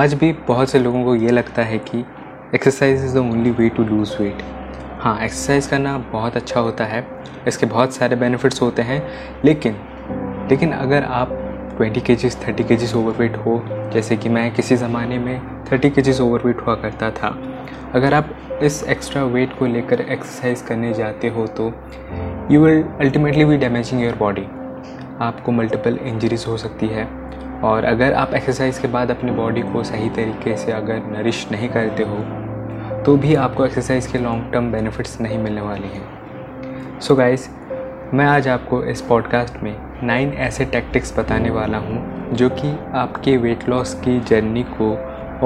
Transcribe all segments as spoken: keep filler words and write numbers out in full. आज भी बहुत से लोगों को ये लगता है कि exercise is the only way to lose weight. हाँ, एक्सरसाइज करना बहुत अच्छा होता है, इसके बहुत सारे बेनिफिट्स होते हैं, लेकिन लेकिन अगर आप बीस केजीज़ तीस केजीज़ ओवरवेट हो, जैसे कि मैं किसी ज़माने में तीस केजीज़ ओवरवेट हुआ करता था, अगर आप इस एक्स्ट्रा वेट को लेकर एक्सरसाइज करने जाते हो तो you will ultimately be damaging your body. आपको मल्टीपल इंजरीज हो सकती है, और अगर आप एक्सरसाइज के बाद अपनी बॉडी को सही तरीके से अगर नरिश नहीं करते हो तो भी आपको एक्सरसाइज के लॉन्ग टर्म बेनिफिट्स नहीं मिलने वाले हैं। सो गाइस, मैं आज आपको इस पॉडकास्ट में नाइन ऐसे टैक्टिक्स बताने वाला हूँ जो कि आपके वेट लॉस की जर्नी को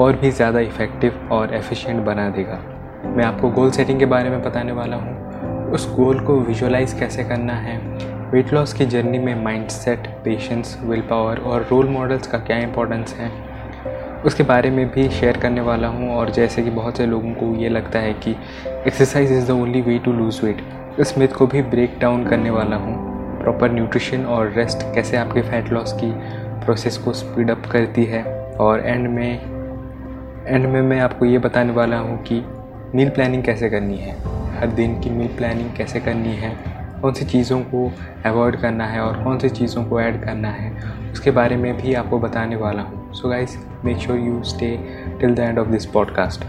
और भी ज़्यादा इफ़ेक्टिव और एफिशिएंट बना देगा। मैं आपको गोल सेटिंग के बारे में बताने वाला हूँ, उस गोल को विजुअलाइज कैसे करना है, वेट लॉस की जर्नी में माइंडसेट, पेशेंस, विल पावर और रोल मॉडल्स का क्या इंपॉर्टेंस है उसके बारे में भी शेयर करने वाला हूँ। और जैसे कि बहुत से लोगों को ये लगता है कि exercise is the only way to lose weight, इस मिथ को भी ब्रेक डाउन करने वाला हूँ। प्रॉपर न्यूट्रिशन और रेस्ट कैसे आपके फैट लॉस की प्रोसेस को स्पीड अप करती है, और एंड में एंड में मैं आपको ये बताने वाला हूँ कि मील प्लानिंग कैसे करनी है, हर दिन की मील प्लानिंग कैसे करनी है, कौन सी चीज़ों को अवॉइड करना है और कौन सी चीज़ों को ऐड करना है उसके बारे में भी आपको बताने वाला हूँ। So guys, make sure you stay till the end of this podcast.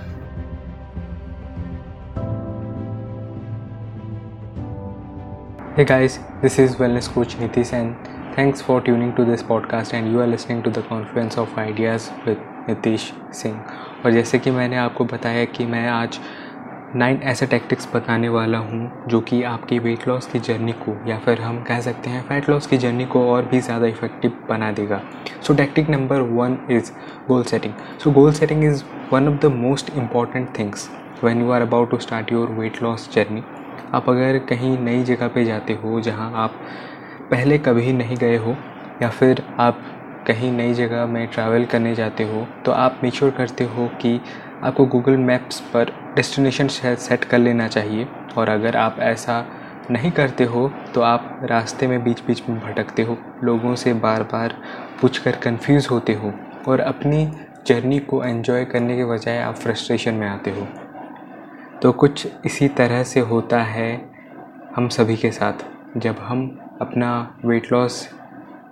Hey guys, this is Wellness Coach Nitish and thanks for tuning to this podcast and you are listening to the Confluence of Ideas with Nitish Singh। और जैसे कि मैंने आपको बताया कि मैं आज nine ऐसे टैक्टिक्स बताने वाला हूँ जो कि आपकी वेट लॉस की जर्नी को, या फिर हम कह सकते हैं फैट लॉस की जर्नी को और भी ज़्यादा इफेक्टिव बना देगा। So tactic number one is goal setting. So goal setting is one of the most important things when you are about to start your weight loss journey. आप अगर कहीं नई जगह पे जाते हो जहाँ आप पहले कभी नहीं गए हो, या फिर आप कहीं नई जगह में ट्रैवल करने जाते हो, तो आप मेक श्योर करते हो कि आपको गूगल मैप्स पर डेस्टिनेशन सेट कर लेना चाहिए। और अगर आप ऐसा नहीं करते हो तो आप रास्ते में बीच बीच में भटकते हो, लोगों से बार बार पूछ कर कन्फ्यूज़ होते हो, और अपनी जर्नी को एंजॉय करने के बजाय आप फ्रस्ट्रेशन में आते हो। तो कुछ इसी तरह से होता है हम सभी के साथ जब हम अपना वेट लॉस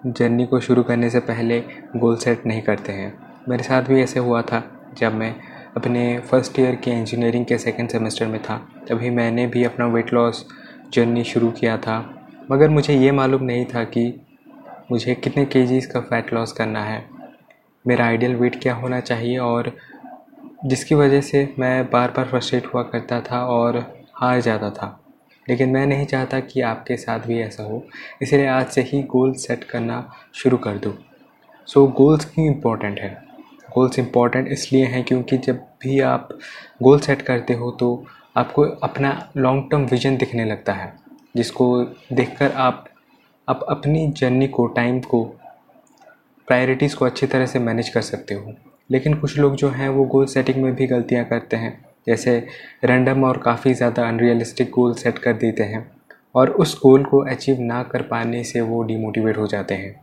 जर्नी को शुरू करने से पहले गोल सेट नहीं करते हैं। मेरे साथ भी ऐसे हुआ था जब मैं अपने फ़र्स्ट ईयर के इंजीनियरिंग के सेकेंड सेमेस्टर में था, तभी मैंने भी अपना वेट लॉस जर्नी शुरू किया था, मगर मुझे ये मालूम नहीं था कि मुझे कितने केजीज़ का फ़ैट लॉस करना है, मेरा आइडियल वेट क्या होना चाहिए, और जिसकी वजह से मैं बार बार फ्रस्ट्रेट हुआ करता था और हार जाता था। लेकिन मैं नहीं चाहता कि आपके साथ भी ऐसा हो, इसलिए आज से ही गोल सेट करना शुरू कर दो। सो गोल्स क्यों इम्पॉर्टेंट है? गोल्स इम्पॉर्टेंट इसलिए हैं क्योंकि जब भी आप गोल सेट करते हो तो आपको अपना लॉन्ग टर्म विजन दिखने लगता है, जिसको देखकर आप आप अपनी जर्नी को, टाइम को, प्रायोरिटीज़ को अच्छी तरह से मैनेज कर सकते हो। लेकिन कुछ लोग जो हैं वो गोल सेटिंग में भी गलतियां करते हैं, जैसे रैंडम और काफ़ी ज़्यादा अनरियलिस्टिक गोल सेट कर देते हैं, और उस गोल को अचीव ना कर पाने से वो डीमोटिवेट हो जाते हैं।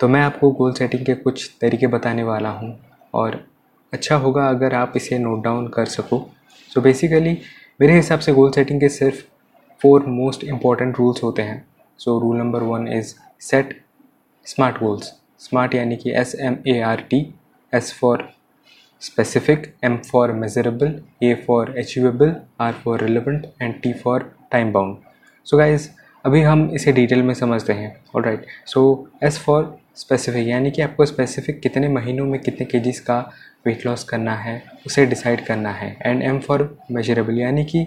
तो मैं आपको गोल सेटिंग के कुछ तरीके बताने वाला हूँ, और अच्छा होगा अगर आप इसे नोट डाउन कर सको। सो बेसिकली मेरे हिसाब से गोल सेटिंग के सिर्फ फोर मोस्ट इम्पॉर्टेंट रूल्स होते हैं। So rule number one is set smart goals. Smart यानी कि S M A R T. S for specific, M for measurable, A for achievable, R for relevant and T for time bound. So guys, अभी हम इसे detail में समझते हैं। Alright, so S for specific यानी कि आपको स्पेसिफिक कितने महीनों में कितने केजीज़ का वेट लॉस करना है उसे डिसाइड करना है। एंड M for measurable यानी कि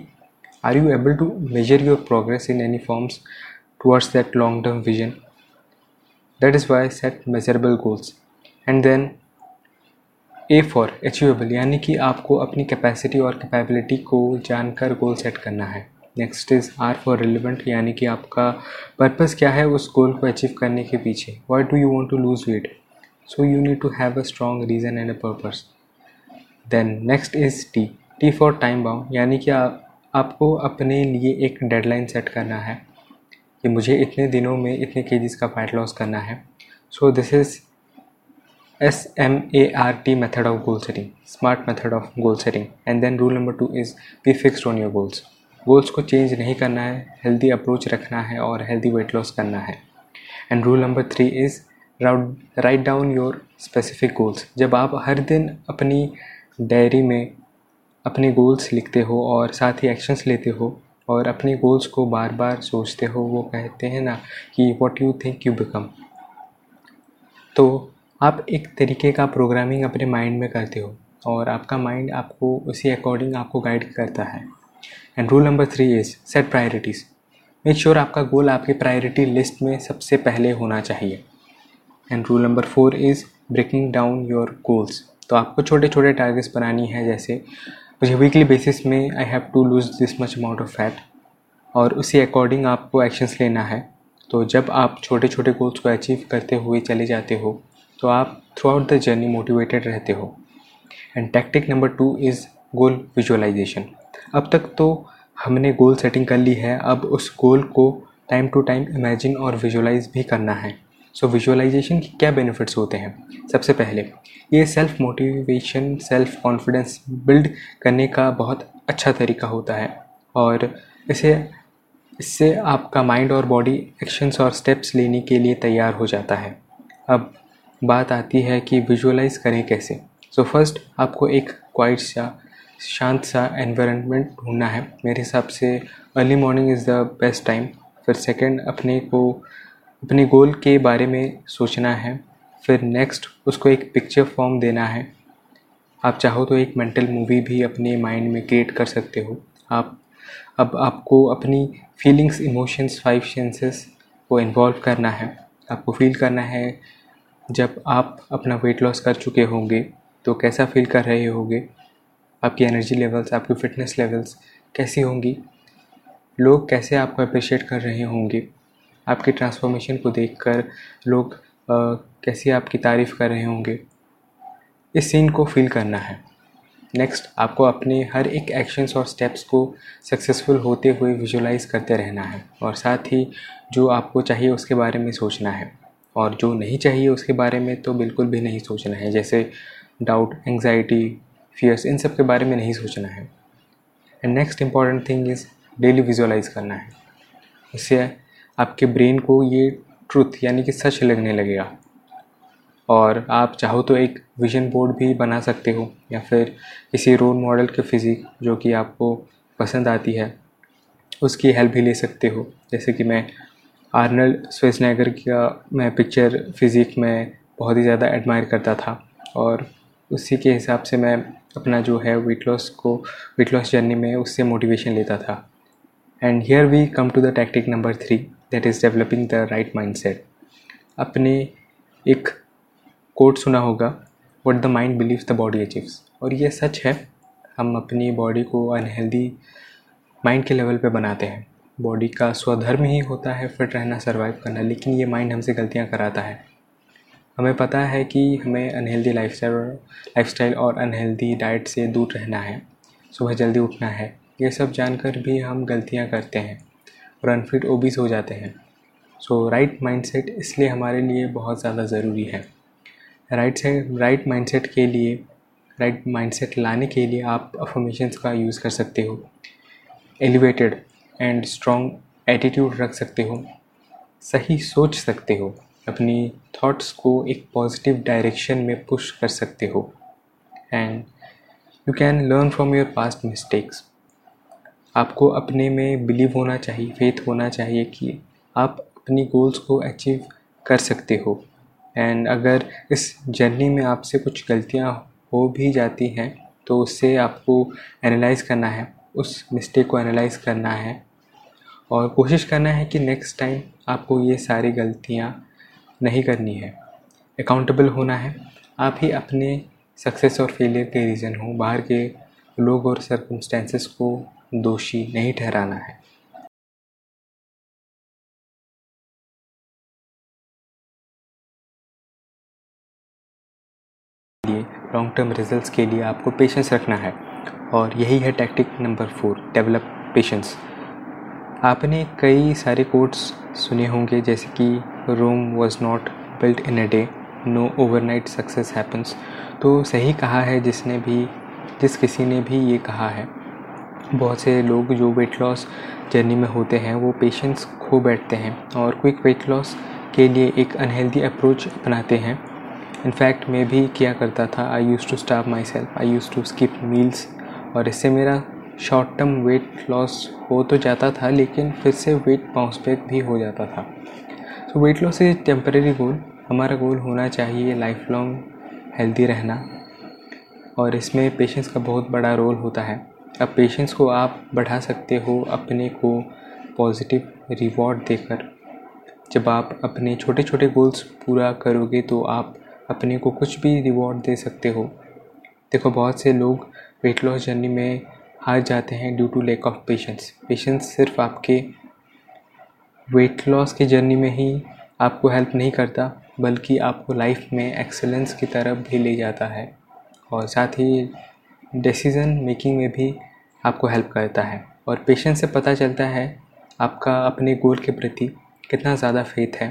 are you able to measure your progress in any forms towards that long term vision, that is why set measurable goals. And then A for achievable यानी कि आपको अपनी capacity और capability को जानकर गोल set करना है। Next is R for relevant यानी कि आपका पर्पस क्या है उस गोल को अचीव करने के पीछे, why do you want to lose weight, so you need to have a strong reason and a purpose. Then next is T. T for time bound यानी कि आप, आपको अपने लिए एक डेडलाइन सेट करना है कि मुझे इतने दिनों में इतने केजीज़ का फैट लॉस करना है। So this is S M A R T method of goal setting, smart method of goal setting. And then rule number two is be fixed on your goals. Goals को change नहीं करना है, healthy approach रखना है और healthy weight loss करना है. And rule number three is write down your specific goals. जब आप हर दिन अपनी डायरी में अपने गोल्स लिखते हो और साथ ही एक्शंस लेते हो और अपने गोल्स को बार बार सोचते हो, वो कहते हैं ना कि what you think you become, तो आप एक तरीके का प्रोग्रामिंग अपने माइंड में करते हो और आपका माइंड आपको उसी अकॉर्डिंग आपको गाइड करता है. And rule number three is set priorities. Make sure आपका गोल आपकी प्रायोरिटी लिस्ट में सबसे पहले होना चाहिए. And rule number four is breaking down your goals. तो आपको छोटे छोटे टारगेट्स बनानी है, जैसे मुझे वीकली बेसिस में I have to lose this much amount of fat, और उसी अकॉर्डिंग आपको एक्शंस लेना है. तो जब आप छोटे छोटे गोल्स को अचीव करते हुए चले जाते हो तो आप throughout the journey motivated रहते हो. And tactic number two is goal visualisation. अब तक तो हमने गोल सेटिंग कर ली है, अब उस गोल को टाइम टू टाइम इमेजिन और विजुअलाइज भी करना है. सो विजुअलाइजेशन के क्या बेनिफिट्स होते हैं? सबसे पहले ये self motivation, self confidence build करने का बहुत अच्छा तरीका होता है और इसे इससे आपका माइंड और बॉडी एक्शंस और स्टेप्स लेने के लिए तैयार हो जाता है. अब बात आती है कि विजुअलाइज करें कैसे. सो फर्स्ट आपको एक क्वाइट सा शांत सा एनवायरनमेंट ढूंढना है. मेरे हिसाब से early morning is the best time. फिर सेकंड अपने को अपने गोल के बारे में सोचना है. फिर नेक्स्ट उसको एक पिक्चर फॉर्म देना है. आप चाहो तो एक मेंटल मूवी भी अपने माइंड में क्रिएट कर सकते हो आप. अब आपको अपनी फीलिंग्स, इमोशंस, फाइव सेंसेस को इन्वॉल्व करना है. आपको फील करना है जब आप अपना वेट लॉस कर चुके होंगे तो कैसा फील कर रहे होंगे, आपकी एनर्जी लेवल्स, आपकी फ़िटनेस लेवल्स कैसी होंगी, लोग कैसे आपको अप्रिशिएट कर रहे होंगे, आपकी ट्रांसफॉर्मेशन को देखकर लोग आ, कैसे आपकी तारीफ़ कर रहे होंगे. इस सीन को फील करना है. नेक्स्ट आपको अपने हर एक एक्शंस और स्टेप्स को सक्सेसफुल होते हुए विजुलाइज करते रहना है और साथ ही जो आपको चाहिए उसके बारे में सोचना है और जो नहीं चाहिए उसके बारे में तो बिल्कुल भी नहीं सोचना है. जैसे डाउट, एंग्जाइटी, फियर्स, इन सब के बारे में नहीं सोचना है. And next important thing is daily visualise करना है. इससे आपके ब्रेन को ये ट्रुथ यानी कि सच लगने लगेगा और आप चाहो तो एक विजन बोर्ड भी बना सकते हो या फिर किसी रोल मॉडल के फिजिक जो कि आपको पसंद आती है उसकी हेल्प भी ले सकते हो. जैसे कि मैं आर्नल्ड श्वार्ज़नेगर का मैं पिक्चर फिजिक में बहुत ही ज़्यादा एडमायर करता था और उसी के हिसाब से मैं अपना जो है वेट लॉस को वेट लॉस जर्नी में उससे मोटिवेशन लेता था. And here we come to the tactic number three, that is developing the right mindset. अपने एक कोट सुना होगा, what the mind believes the body achieves, और ये सच है. हम अपनी बॉडी को अनहेल्दी माइंड के लेवल पे बनाते हैं. बॉडी का स्वधर्म ही होता है फिट रहना, सर्वाइव करना, लेकिन ये माइंड हमसे गलतियाँ कराता है. हमें पता है कि हमें अनहेल्दी लाइफस्टाइल लाइफस्टाइल और अनहेल्दी डाइट से दूर रहना है, सुबह जल्दी उठना है, ये सब जानकर भी हम गलतियां करते हैं और अनफिट ओबीस हो जाते हैं. सो राइट माइंडसेट इसलिए हमारे लिए बहुत ज़्यादा ज़रूरी है. राइट से राइट माइंडसेट के लिए राइट माइंडसेट लाने के लिए आप अफर्मेशंस का यूज़ कर सकते हो, एलिवेटेड एंड स्ट्रॉन्ग एटीट्यूड रख सकते हो, सही सोच सकते हो, अपनी थॉट्स को एक पॉजिटिव डायरेक्शन में पुश कर सकते हो. And you can learn from your past mistakes. आपको अपने में बिलीव होना चाहिए, फेथ होना चाहिए कि आप अपनी गोल्स को अचीव कर सकते हो. एंड अगर इस जर्नी में आपसे कुछ गलतियां हो भी जाती हैं तो उससे आपको एनालाइज़ करना है, उस मिस्टेक को एनालाइज़ करना है और कोशिश करना है कि नेक्स्ट टाइम आपको ये सारी गलतियां नहीं करनी है. अकाउंटेबल होना है. आप ही अपने सक्सेस और फेलियर के रीज़न हो, बाहर के लोग और सर्कमस्टेंसेस को दोषी नहीं ठहराना है. लॉन्ग टर्म रिजल्ट्स के लिए आपको पेशेंस रखना है और यही है tactic number four, develop patience. आपने कई सारे कोट्स सुने होंगे जैसे कि Rome was not built in a day, no overnight success happens. तो सही कहा है जिसने भी जिस किसी ने भी ये कहा है। बहुत से लोग जो वेट लॉस जर्नी में होते हैं वो पेशेंस खो बैठते हैं और क्विक वेट लॉस के लिए एक अनहेल्दी अप्रोच अपनाते हैं। इनफैक्ट मैं भी किया करता था। I use to starve myself, I use to skip meals, और इससे मेरा शॉर्ट टर्म वेट लॉस हो तो जाता था लेकिन फिर से वेट बाउंस बैक भी हो जाता था। So weight loss is temporary goal. हमारा गोल होना चाहिए लाइफ लॉन्ग हेल्दी रहना, और इसमें पेशेंस का बहुत बड़ा रोल होता है। अब पेशेंस को आप बढ़ा सकते हो अपने को पॉजिटिव रिवॉर्ड देकर। जब आप अपने छोटे छोटे गोल्स पूरा करोगे तो आप अपने को कुछ भी रिवॉर्ड दे सकते हो। देखो, बहुत से लोग वेट लॉस जर्नी में हार जाते हैं due to lack of patience. Patience सिर्फ आपके वेट लॉस के जर्नी में ही आपको हेल्प नहीं करता बल्कि आपको लाइफ में एक्सेलेंस की तरफ भी ले जाता है, और साथ ही डिसीज़न मेकिंग में भी आपको हेल्प करता है। और पेशेंस से पता चलता है आपका अपने गोल के प्रति कितना ज़्यादा फेथ है,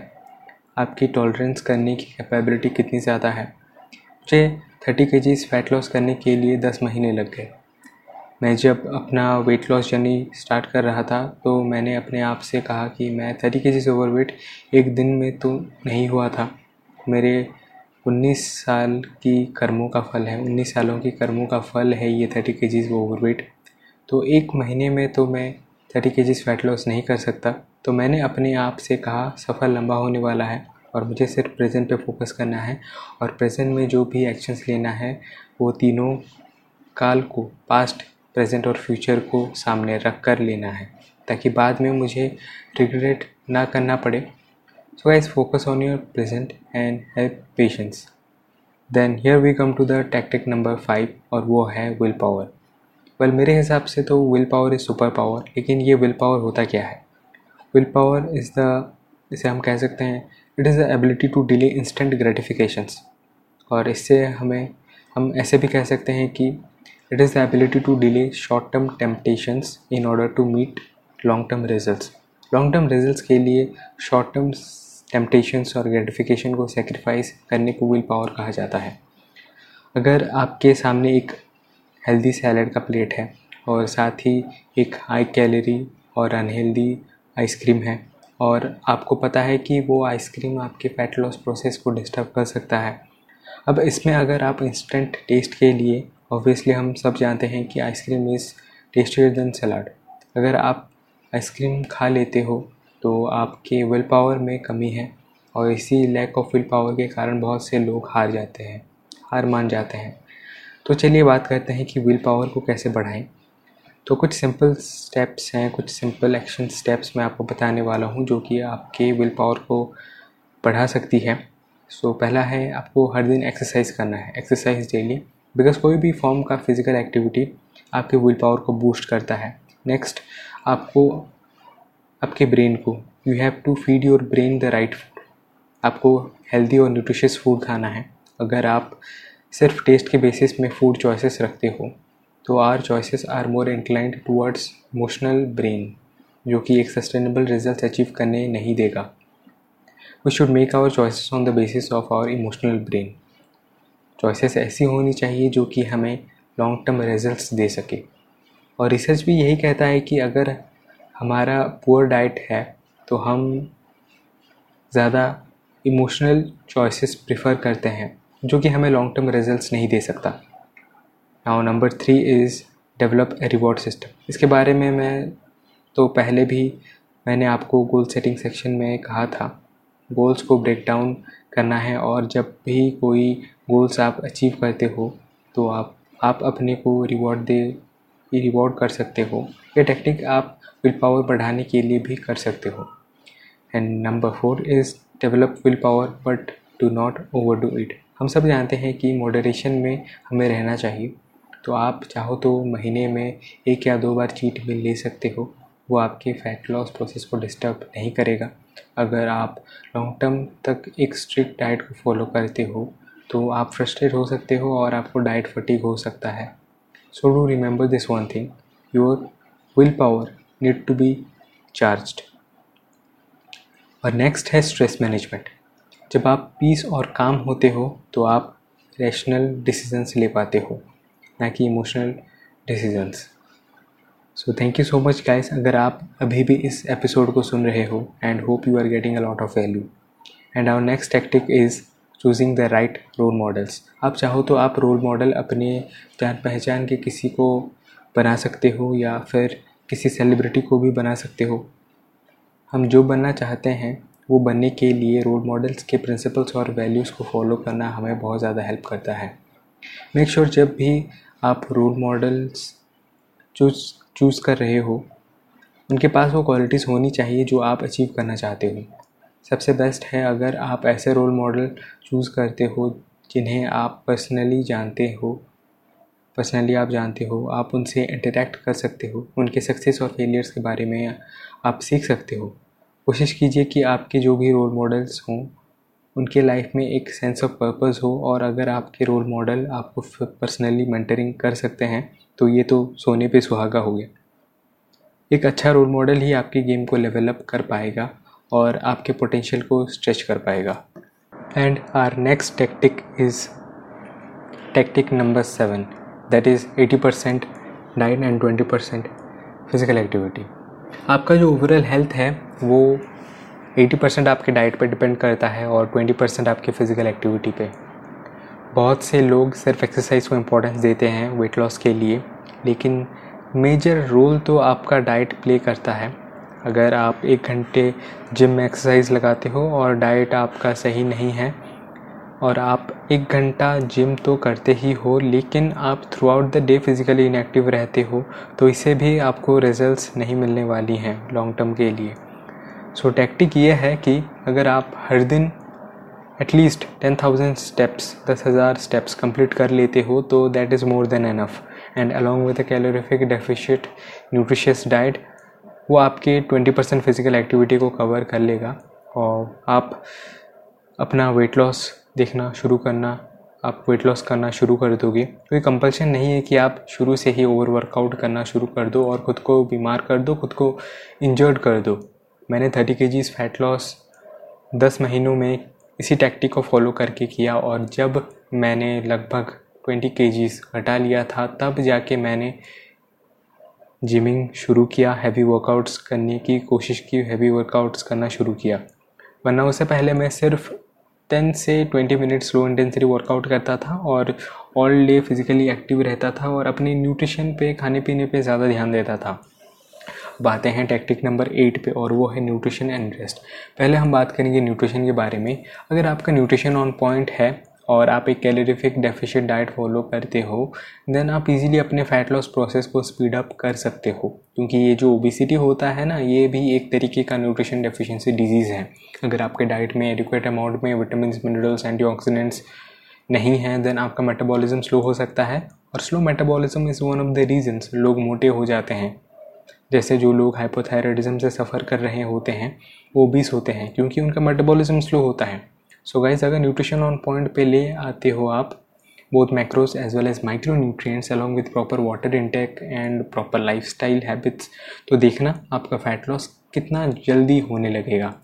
आपकी टॉलरेंस करने की कैपेबिलिटी कितनी ज़्यादा है। मुझे थर्टी केजीज़ फैट लॉस करने के लिए दस महीने लग गए। मैं जब अपना वेट लॉस जर्नी स्टार्ट कर रहा था तो मैंने अपने आप से कहा कि मैं थर्टी केजीज़ ओवरवेट एक दिन में तो नहीं हुआ था। मेरे उन्नीस साल की कर्मों का फल है, उन्नीस सालों की कर्मों का फल है ये थर्टी केजीज़ ओवरवेट। तो एक महीने में तो मैं थर्टी केजीज़ फैट लॉस नहीं कर सकता। तो मैंने अपने आप से कहा सफ़र लंबा होने वाला है और मुझे सिर्फ प्रेजेंट पे फोकस करना है, और प्रेजेंट में जो भी एक्शंस लेना है वो तीनों काल को, पास्ट, प्रेजेंट और फ्यूचर को सामने रख कर लेना है ताकि बाद में मुझे रिग्रेट ना करना पड़े। So guys, focus on your present and have patience. Then here we come to the tactic number five, और वो है विल पावर। वेल मेरे हिसाब से तो will power is super power, लेकिन ये विल पावर होता क्या है? विल पावर इज़ द, इसे हम कह सकते हैं it is the ability to delay instant gratifications, और इससे हमें हम ऐसे भी कह सकते हैं कि it is the ability to delay short term temptations in order to meet long term results. Long term results के लिए शॉर्ट टर्म टेम्पटेशंस और ग्रेटिफिकेशन को सेक्रीफाइस करने को विल पावर कहा जाता है। अगर आपके सामने एक हेल्दी सैलड का प्लेट है और साथ ही एक हाई कैलोरी और अनहेल्दी आइसक्रीम है, और आपको पता है कि वो आइसक्रीम आपके फैट लॉस प्रोसेस को डिस्टर्ब कर सकता है। अब इसमें अगर आप इंस्टेंट टेस्ट के लिए, ऑब्वियसली हम सब जानते हैं कि ice cream is tastier than salad, अगर आप आइसक्रीम खा लेते हो तो आपके विल पावर में कमी है, और इसी लैक ऑफ विल पावर के कारण बहुत से लोग हार जाते हैं, हार मान जाते हैं। तो चलिए बात करते हैं कि विल पावर को कैसे बढ़ाएं। तो कुछ सिंपल स्टेप्स हैं, कुछ सिंपल एक्शन स्टेप्स मैं आपको बताने वाला हूं जो कि आपके विल पावर को बढ़ा सकती है। सो पहला है आपको हर दिन एक्सरसाइज करना है, एक्सरसाइज डेली, बिकॉज कोई भी फॉर्म का फिजिकल एक्टिविटी आपके विल पावर को बूस्ट करता है। नेक्स्ट, आपको आपके ब्रेन को, you have to feed your brain the right food. आपको हेल्दी और न्यूट्रिशियस फूड खाना है। अगर आप सिर्फ टेस्ट के बेसिस में फूड चॉइसेस रखते हो तो our choices are more inclined towards emotional brain, जो कि एक सस्टेनेबल रिजल्ट अचीव करने नहीं देगा। We should make our choices on the basis of our emotional brain. Choices ऐसी होनी चाहिए जो कि हमें लॉन्ग टर्म रिजल्ट दे सके, और रिसर्च भी यही कहता है कि अगर हमारा पुअर डाइट है तो हम ज़्यादा इमोशनल चॉइसेस प्रेफर करते हैं जो कि हमें लॉन्ग टर्म रिजल्ट्स नहीं दे सकता। Now number three is develop a reward system. इसके बारे में मैं तो पहले भी मैंने आपको गोल सेटिंग सेक्शन में कहा था। गोल्स को ब्रेक डाउन करना है, और जब भी कोई गोल्स आप अचीव करते हो तो आप आप अपने को रिवॉर्ड दे रिवॉर्ड कर सकते हो। ये टेक्निक आप विल पावर बढ़ाने के लिए भी कर सकते हो। And number four is develop will power but do not overdo it. हम सब जानते हैं कि मॉडरेशन में हमें रहना चाहिए, तो आप चाहो तो महीने में एक या दो बार चीट मील ले सकते हो, वो आपके फैट लॉस प्रोसेस को डिस्टर्ब नहीं करेगा। अगर आप लॉन्ग टर्म तक एक स्ट्रिक्ट डाइट को फॉलो करते हो तो आप फ्रस्ट्रेट हो सकते हो और आपको डाइट फटीग हो सकता है। So do remember this one thing, your will power need to be charged. और नेक्स्ट है स्ट्रेस मैनेजमेंट। जब आप पीस और काम होते हो तो आप रैशनल डिसीजंस ले पाते हो, ना कि emotional decisions. So thank you so much guys अगर आप अभी भी इस एपिसोड को सुन रहे हो, and hope you are getting a lot of value. And our next tactic is choosing the right role models. आप चाहो तो आप रोल मॉडल अपने जान पहचान के किसी को बना सकते हो या फिर किसी सेलिब्रिटी को भी बना सकते हो। हम जो बनना चाहते हैं वो बनने के लिए रोल मॉडल्स के प्रिंसिपल्स और वैल्यूज़ को फॉलो करना हमें बहुत ज़्यादा हेल्प करता है। मेक श्योर जब भी आप रोल मॉडल्स चूज चूज़ कर रहे हो, उनके पास वो क्वालिटीज़ होनी चाहिए जो आप अचीव करना चाहते हो। सबसे बेस्ट है अगर आप ऐसे रोल मॉडल चूज़ करते हो जिन्हें आप पर्सनली जानते हो पर्सनली आप जानते हो आप उनसे इंटरेक्ट कर सकते हो, उनके सक्सेस और फेलियर्स के बारे में आप सीख सकते हो। कोशिश कीजिए कि आपके जो भी रोल मॉडल्स हों उनके लाइफ में एक सेंस ऑफ पर्पस हो, और अगर आपके रोल मॉडल आपको पर्सनली मेंटरिंग कर सकते हैं तो ये तो सोने पे सुहागा हो गया। एक अच्छा रोल मॉडल ही आपके गेम को लेवल अप कर पाएगा और आपके पोटेंशियल को स्ट्रेच कर पाएगा। And our next tactic is tactic number seven, that is eighty percent diet and twenty percent physical activity. आपका जो ओवरऑल हेल्थ है वो एटी परसेंट आपके डाइट पे डिपेंड करता है और ट्वेंटी परसेंट आपके फ़िज़िकल एक्टिविटी पे। बहुत से लोग सिर्फ एक्सरसाइज को इम्पोर्टेंस देते हैं वेट लॉस के लिए, लेकिन मेजर रोल तो आपका डाइट प्ले करता है। अगर आप एक घंटे जिम में एक्सरसाइज लगाते हो और डाइट आपका सही नहीं है, और आप एक घंटा जिम तो करते ही हो लेकिन आप throughout the day physically inactive रहते हो, तो इससे भी आपको रिजल्ट्स नहीं मिलने वाली हैं लॉन्ग टर्म के लिए। सो टैक्टिक ये है कि अगर आप हर दिन एटलीस्ट टेन थाउजेंड स्टेप्स दस हज़ार स्टेप्स कंप्लीट कर लेते हो तो that is more than enough, and along with a calorific deficient nutritious diet वो आपके ट्वेंटी परसेंट फिज़िकल एक्टिविटी को कवर कर लेगा, और आप अपना वेट लॉस देखना शुरू करना आप वेट लॉस करना शुरू कर दोगे। तो ये कंपल्शन नहीं है कि आप शुरू से ही ओवर वर्कआउट करना शुरू कर दो और ख़ुद को बीमार कर दो, खुद को इंजर्ड कर दो। मैंने थर्टी केजीज़ फैट लॉस दस महीनों में इसी टैक्टिक को फॉलो करके किया, और जब मैंने लगभग ट्वेंटी केजीज़ घटा लिया था तब जाके मैंने जिमिंग शुरू किया, हैवी वर्कआउट्स करने की कोशिश की, हैवी वर्कआउट्स करना शुरू किया। वरना उससे पहले मैं सिर्फ टेन से twenty minutes low intensity workout करता था और ऑल डे फिज़िकली एक्टिव रहता था और अपनी न्यूट्रिशन पे, खाने पीने पे ज़्यादा ध्यान देता था। बातें हैं टैक्टिक नंबर एट पे, और वो है न्यूट्रिशन एंड रेस्ट। पहले हम बात करेंगे न्यूट्रिशन के बारे में। अगर आपका न्यूट्रिशन ऑन पॉइंट है और आप एक कैलोरीफिक डेफिशिएंट डाइट फॉलो करते हो, देन आप इजीली अपने फ़ैट लॉस प्रोसेस को स्पीड अप कर सकते हो, क्योंकि ये जो ओबेसिटी होता है ना, ये भी एक तरीके का न्यूट्रिशन डेफिशिएंसी डिजीज़ है। अगर आपके डाइट में एडिक्वेट अमाउंट में विटामिन्स, मिनरल्स, एंटीऑक्सीडेंट्स नहीं हैं, देन आपका मेटाबॉलिज्म स्लो हो सकता है, और slow metabolism is one of the reasons लोग मोटे हो जाते हैं। जैसे जो लोग हाइपोथायराइडिज्म से सफ़र कर रहे होते हैं वो ओबीस होते हैं क्योंकि उनका मेटाबॉलिज्म स्लो होता है। सो गाइज अगर न्यूट्रिशन ऑन पॉइंट पे ले आते हो आप, both macros as well as micro nutrients along with proper water intake and proper lifestyle habits, तो देखना आपका फैट लॉस कितना जल्दी होने लगेगा।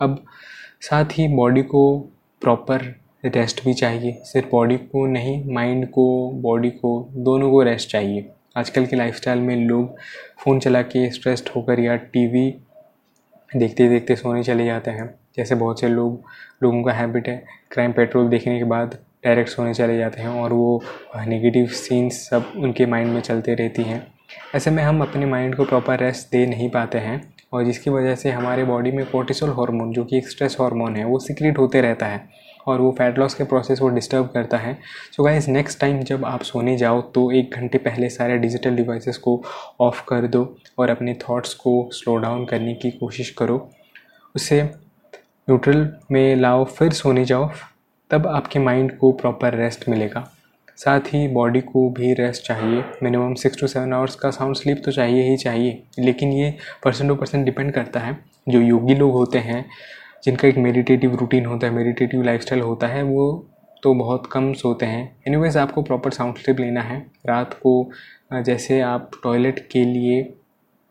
अब साथ ही बॉडी को प्रॉपर रेस्ट भी चाहिए, सिर्फ बॉडी को नहीं, माइंड को, बॉडी को, दोनों को रेस्ट चाहिए। आजकल के लाइफस्टाइल में लोग फ़ोन चला के स्ट्रेस्ड होकर या टीवी देखते देखते सोने चले जाते हैं। जैसे बहुत से लोग लोगों का हैबिट है क्राइम पेट्रोल देखने के बाद डायरेक्ट सोने चले जाते हैं, और वो नेगेटिव सीन्स सब उनके माइंड में चलते रहती हैं। ऐसे में हम अपने माइंड को प्रॉपर रेस्ट दे नहीं पाते हैं, और जिसकी वजह से हमारे बॉडी में कोर्टिसोल हार्मोन, जो कि एक स्ट्रेस हार्मोन है, वो सीक्रेट होते रहता है और वो फैट लॉस के प्रोसेस को डिस्टर्ब करता है। सो गाइस नेक्स्ट टाइम जब आप सोने जाओ तो एक घंटे पहले सारे डिजिटल डिवाइसेस को ऑफ कर दो और अपने थॉट्स को स्लो डाउन करने की कोशिश करो, उससे न्यूट्रल में लाओ, फिर सोने जाओ, तब आपके माइंड को प्रॉपर रेस्ट मिलेगा। साथ ही बॉडी को भी रेस्ट चाहिए, minimum six to seven hours का साउंड स्लीप तो चाहिए ही चाहिए, लेकिन ये परसेंट टू परसेंट डिपेंड करता है। जो योगी लोग होते हैं, जिनका एक मेडिटेटिव रूटीन होता है, मेडिटेटिव लाइफस्टाइल होता है, वो तो बहुत कम सोते हैं। एनीवेज़ आपको प्रॉपर साउंड स्लीप लेना है। रात को जैसे आप टॉयलेट के लिए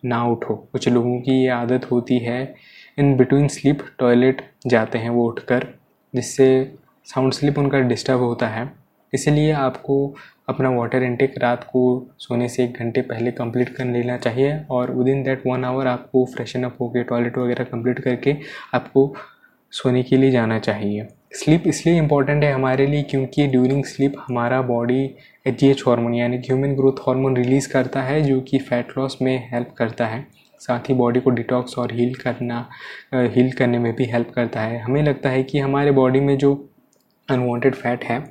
ना उठो, कुछ लोगों की ये आदत होती है, इन बिटवीन स्लीप टॉयलेट जाते हैं वो उठकर, जिससे साउंड स्लिप उनका डिस्टर्ब होता है। इसलिए आपको अपना वाटर इंटेक रात को सोने से एक घंटे पहले कंप्लीट कर लेना चाहिए और विदिन दैट वन आवर आपको फ्रेशन अप होकर टॉयलेट वगैरह कंप्लीट करके आपको सोने के लिए जाना चाहिए। स्लीप इसलिए इम्पॉर्टेंट है हमारे लिए क्योंकि ड्यूरिंग स्लीप हमारा body H G H hormone यानी ह्यूमन ग्रोथ हार्मोन रिलीज़ करता है जो कि फ़ैट लॉस में हेल्प करता है, साथ ही बॉडी को डिटॉक्स और हील करना हील करने में भी हेल्प करता है। हमें लगता है कि हमारे बॉडी में जो अनवांटेड फैट है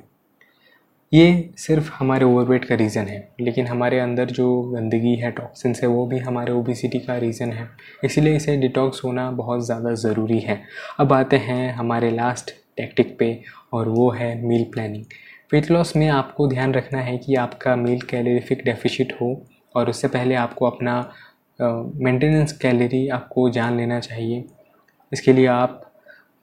ये सिर्फ हमारे ओवरवेट का रीज़न है, लेकिन हमारे अंदर जो गंदगी है, टॉक्सिन्स है, वो भी हमारे ओबेसिटी का रीज़न है। इसलिए इसे डिटॉक्स होना बहुत ज़्यादा ज़रूरी है। अब आते हैं हमारे लास्ट टैक्टिक पे और वो है मील प्लानिंग। वेट लॉस में आपको ध्यान रखना है कि आपका मील कैलोरीफिक डेफिशिट हो और उससे पहले आपको अपना मेंटेनेंस uh, कैलोरी आपको जान लेना चाहिए। इसके लिए आप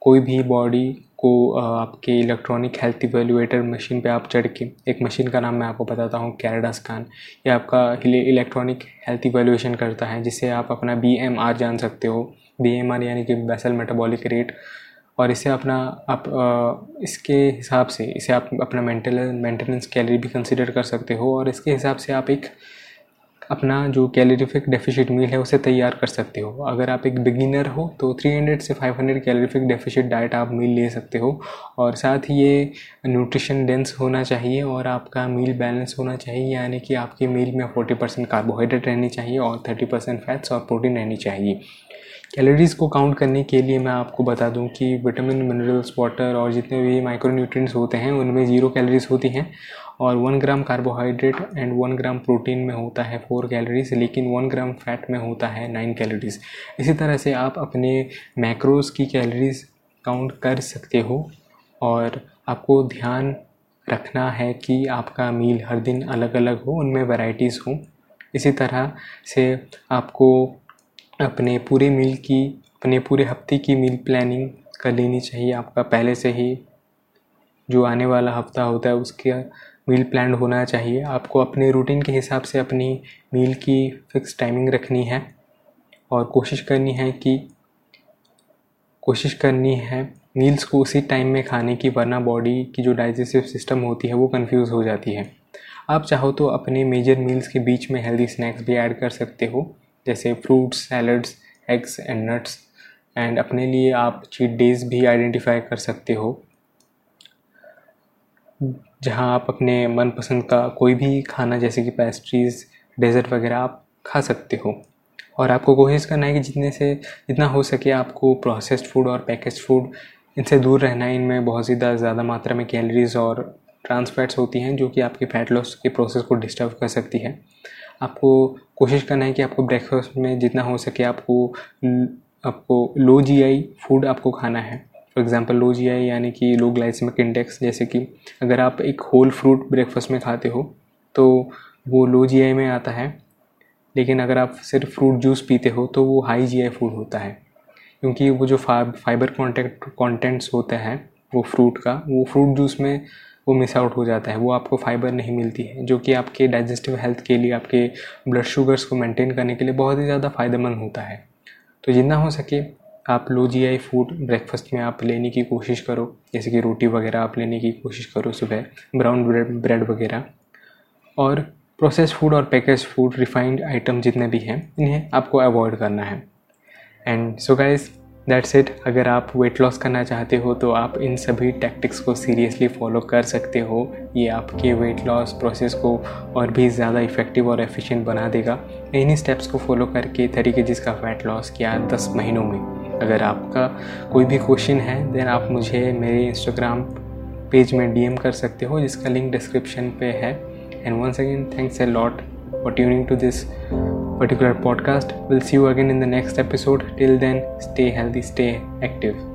कोई भी बॉडी को आपके इलेक्ट्रॉनिक हेल्थ इवेल्युएटर मशीन पे आप चढ़ के, एक मशीन का नाम मैं आपको बताता हूँ कैरेडा स्कैन, ये आपका इलेक्ट्रॉनिक हेल्थ इवेल्युएशन करता है जिससे आप अपना बी एम आर जान सकते हो। बी एम आर यानी कि बेसल मेटाबॉलिक रेट, और इसे अपना आप इसके हिसाब से इसे आप अपना मेंटल मेंटेनेंस कैलोरी भी कंसिडर कर सकते हो और इसके हिसाब से आप एक अपना जो कैलोरीफिक डेफिशिट मील है उसे तैयार कर सकते हो। अगर आप एक बिगिनर हो तो तीन सौ से पाँच सौ कैलोरीफिक डेफिशिट डाइट आप मील ले सकते हो और साथ ही ये न्यूट्रिशन डेंस होना चाहिए और आपका मील बैलेंस होना चाहिए यानी कि आपके मील में चालीस परसेंट कार्बोहाइड्रेट रहनी चाहिए और तीस परसेंट फैट्स और प्रोटीन रहनी चाहिए। कैलोरीज़ को काउंट करने के लिए मैं आपको बता दूं कि विटामिन, मिनरल्स, वाटर और जितने भी माइक्रोन्यूट्रिएंट्स होते हैं उनमें ज़ीरो कैलोरीज़ होती हैं और one gram carbohydrate and one gram protein में होता है फोर कैलोरीज, लेकिन वन ग्राम फैट में होता है नाइन कैलोरीज। इसी तरह से आप अपने मैक्रोज की कैलोरीज काउंट कर सकते हो और आपको ध्यान रखना है कि आपका मील हर दिन अलग अलग हो, उनमें वैरायटीज़ हो। इसी तरह से आपको अपने पूरे मील की अपने पूरे हफ्ते की मील प्लानिंग कर लेनी चाहिए। आपका पहले से ही जो आने वाला हफ्ता होता है उसके मील प्लान होना चाहिए। आपको अपने रूटीन के हिसाब से अपनी मील की फ़िक्स टाइमिंग रखनी है और कोशिश करनी है कि कोशिश करनी है मील्स को उसी टाइम में खाने की, वरना बॉडी की जो डाइजेस्टिव सिस्टम होती है वो कंफ्यूज हो जाती है। आप चाहो तो अपने मेजर मील्स के बीच में हेल्दी स्नैक्स भी ऐड कर सकते हो जैसे fruits, salads, eggs and nuts, and अपने लिए आप चीट डेज़ भी आइडेंटिफाई कर सकते हो जहाँ आप अपने मनपसंद का कोई भी खाना जैसे कि पेस्ट्रीज़, डेज़र्ट वगैरह आप खा सकते हो। और आपको कोशिश करना है कि जितने से जितना हो सके आपको प्रोसेस्ड फूड और पैकेज्ड फूड इनसे दूर रहना है। इनमें बहुत ज़्यादा ज़्यादा मात्रा में कैलोरीज़ और ट्रांस फैट्स होती हैं जो कि आपके फैट लॉस के प्रोसेस को डिस्टर्ब कर सकती है। आपको कोशिश करना है कि आपको ब्रेकफास्ट में जितना हो सके आपको आपको लो जी आई फूड आपको खाना है। फॉर एग्ज़ाम्पल लो जी आई यानी कि लो ग्लाइसेमिक इंडेक्स, जैसे कि अगर आप एक होल फ्रूट ब्रेकफास्ट में खाते हो तो वो लो जी आई में आता है, लेकिन अगर आप सिर्फ फ्रूट जूस पीते हो तो वो हाई जी आई फूड होता है क्योंकि वो जो फाइबर कॉन्टेक्ट कॉन्टेंट्स होता है वो फ्रूट का, वो फ्रूट जूस में वो मिस आउट हो जाता है, वो आपको फाइबर नहीं मिलती है जो कि आपके डाइजेस्टिव हेल्थ के लिए, आपके ब्लड शुगर्स को मेंटेन करने के लिए बहुत ही ज़्यादा फ़ायदेमंद होता है। तो जितना हो सके आप लो जी आई फूड ब्रेकफास्ट में आप लेने की कोशिश करो, जैसे कि रोटी वगैरह आप लेने की कोशिश करो सुबह, ब्राउन ब्रेड ब्रेड वगैरह, और प्रोसेस्ड फूड और पैकेज फूड, रिफाइंड आइटम जितने भी हैं इन्हें आपको अवॉइड करना है। And so guys that's it. अगर आप वेट लॉस करना चाहते हो तो आप इन सभी टैक्टिक्स को सीरियसली फॉलो कर सकते हो। ये आपके वेट लॉस प्रोसेस को और भी ज़्यादा इफ़ेक्टिव और एफिशिएंट बना देगा। इन्हीं स्टेप्स को फॉलो करके तरीके जिसका फैट लॉस किया दस महीनों में। अगर आपका कोई भी क्वेश्चन है देन आप मुझे मेरे इंस्टाग्राम पेज में डीएम कर सकते हो जिसका लिंक डिस्क्रिप्शन पे है। And once again thanks a lot for tuning to this particular podcast. Will see you again in the next episode. Till then stay healthy, stay active.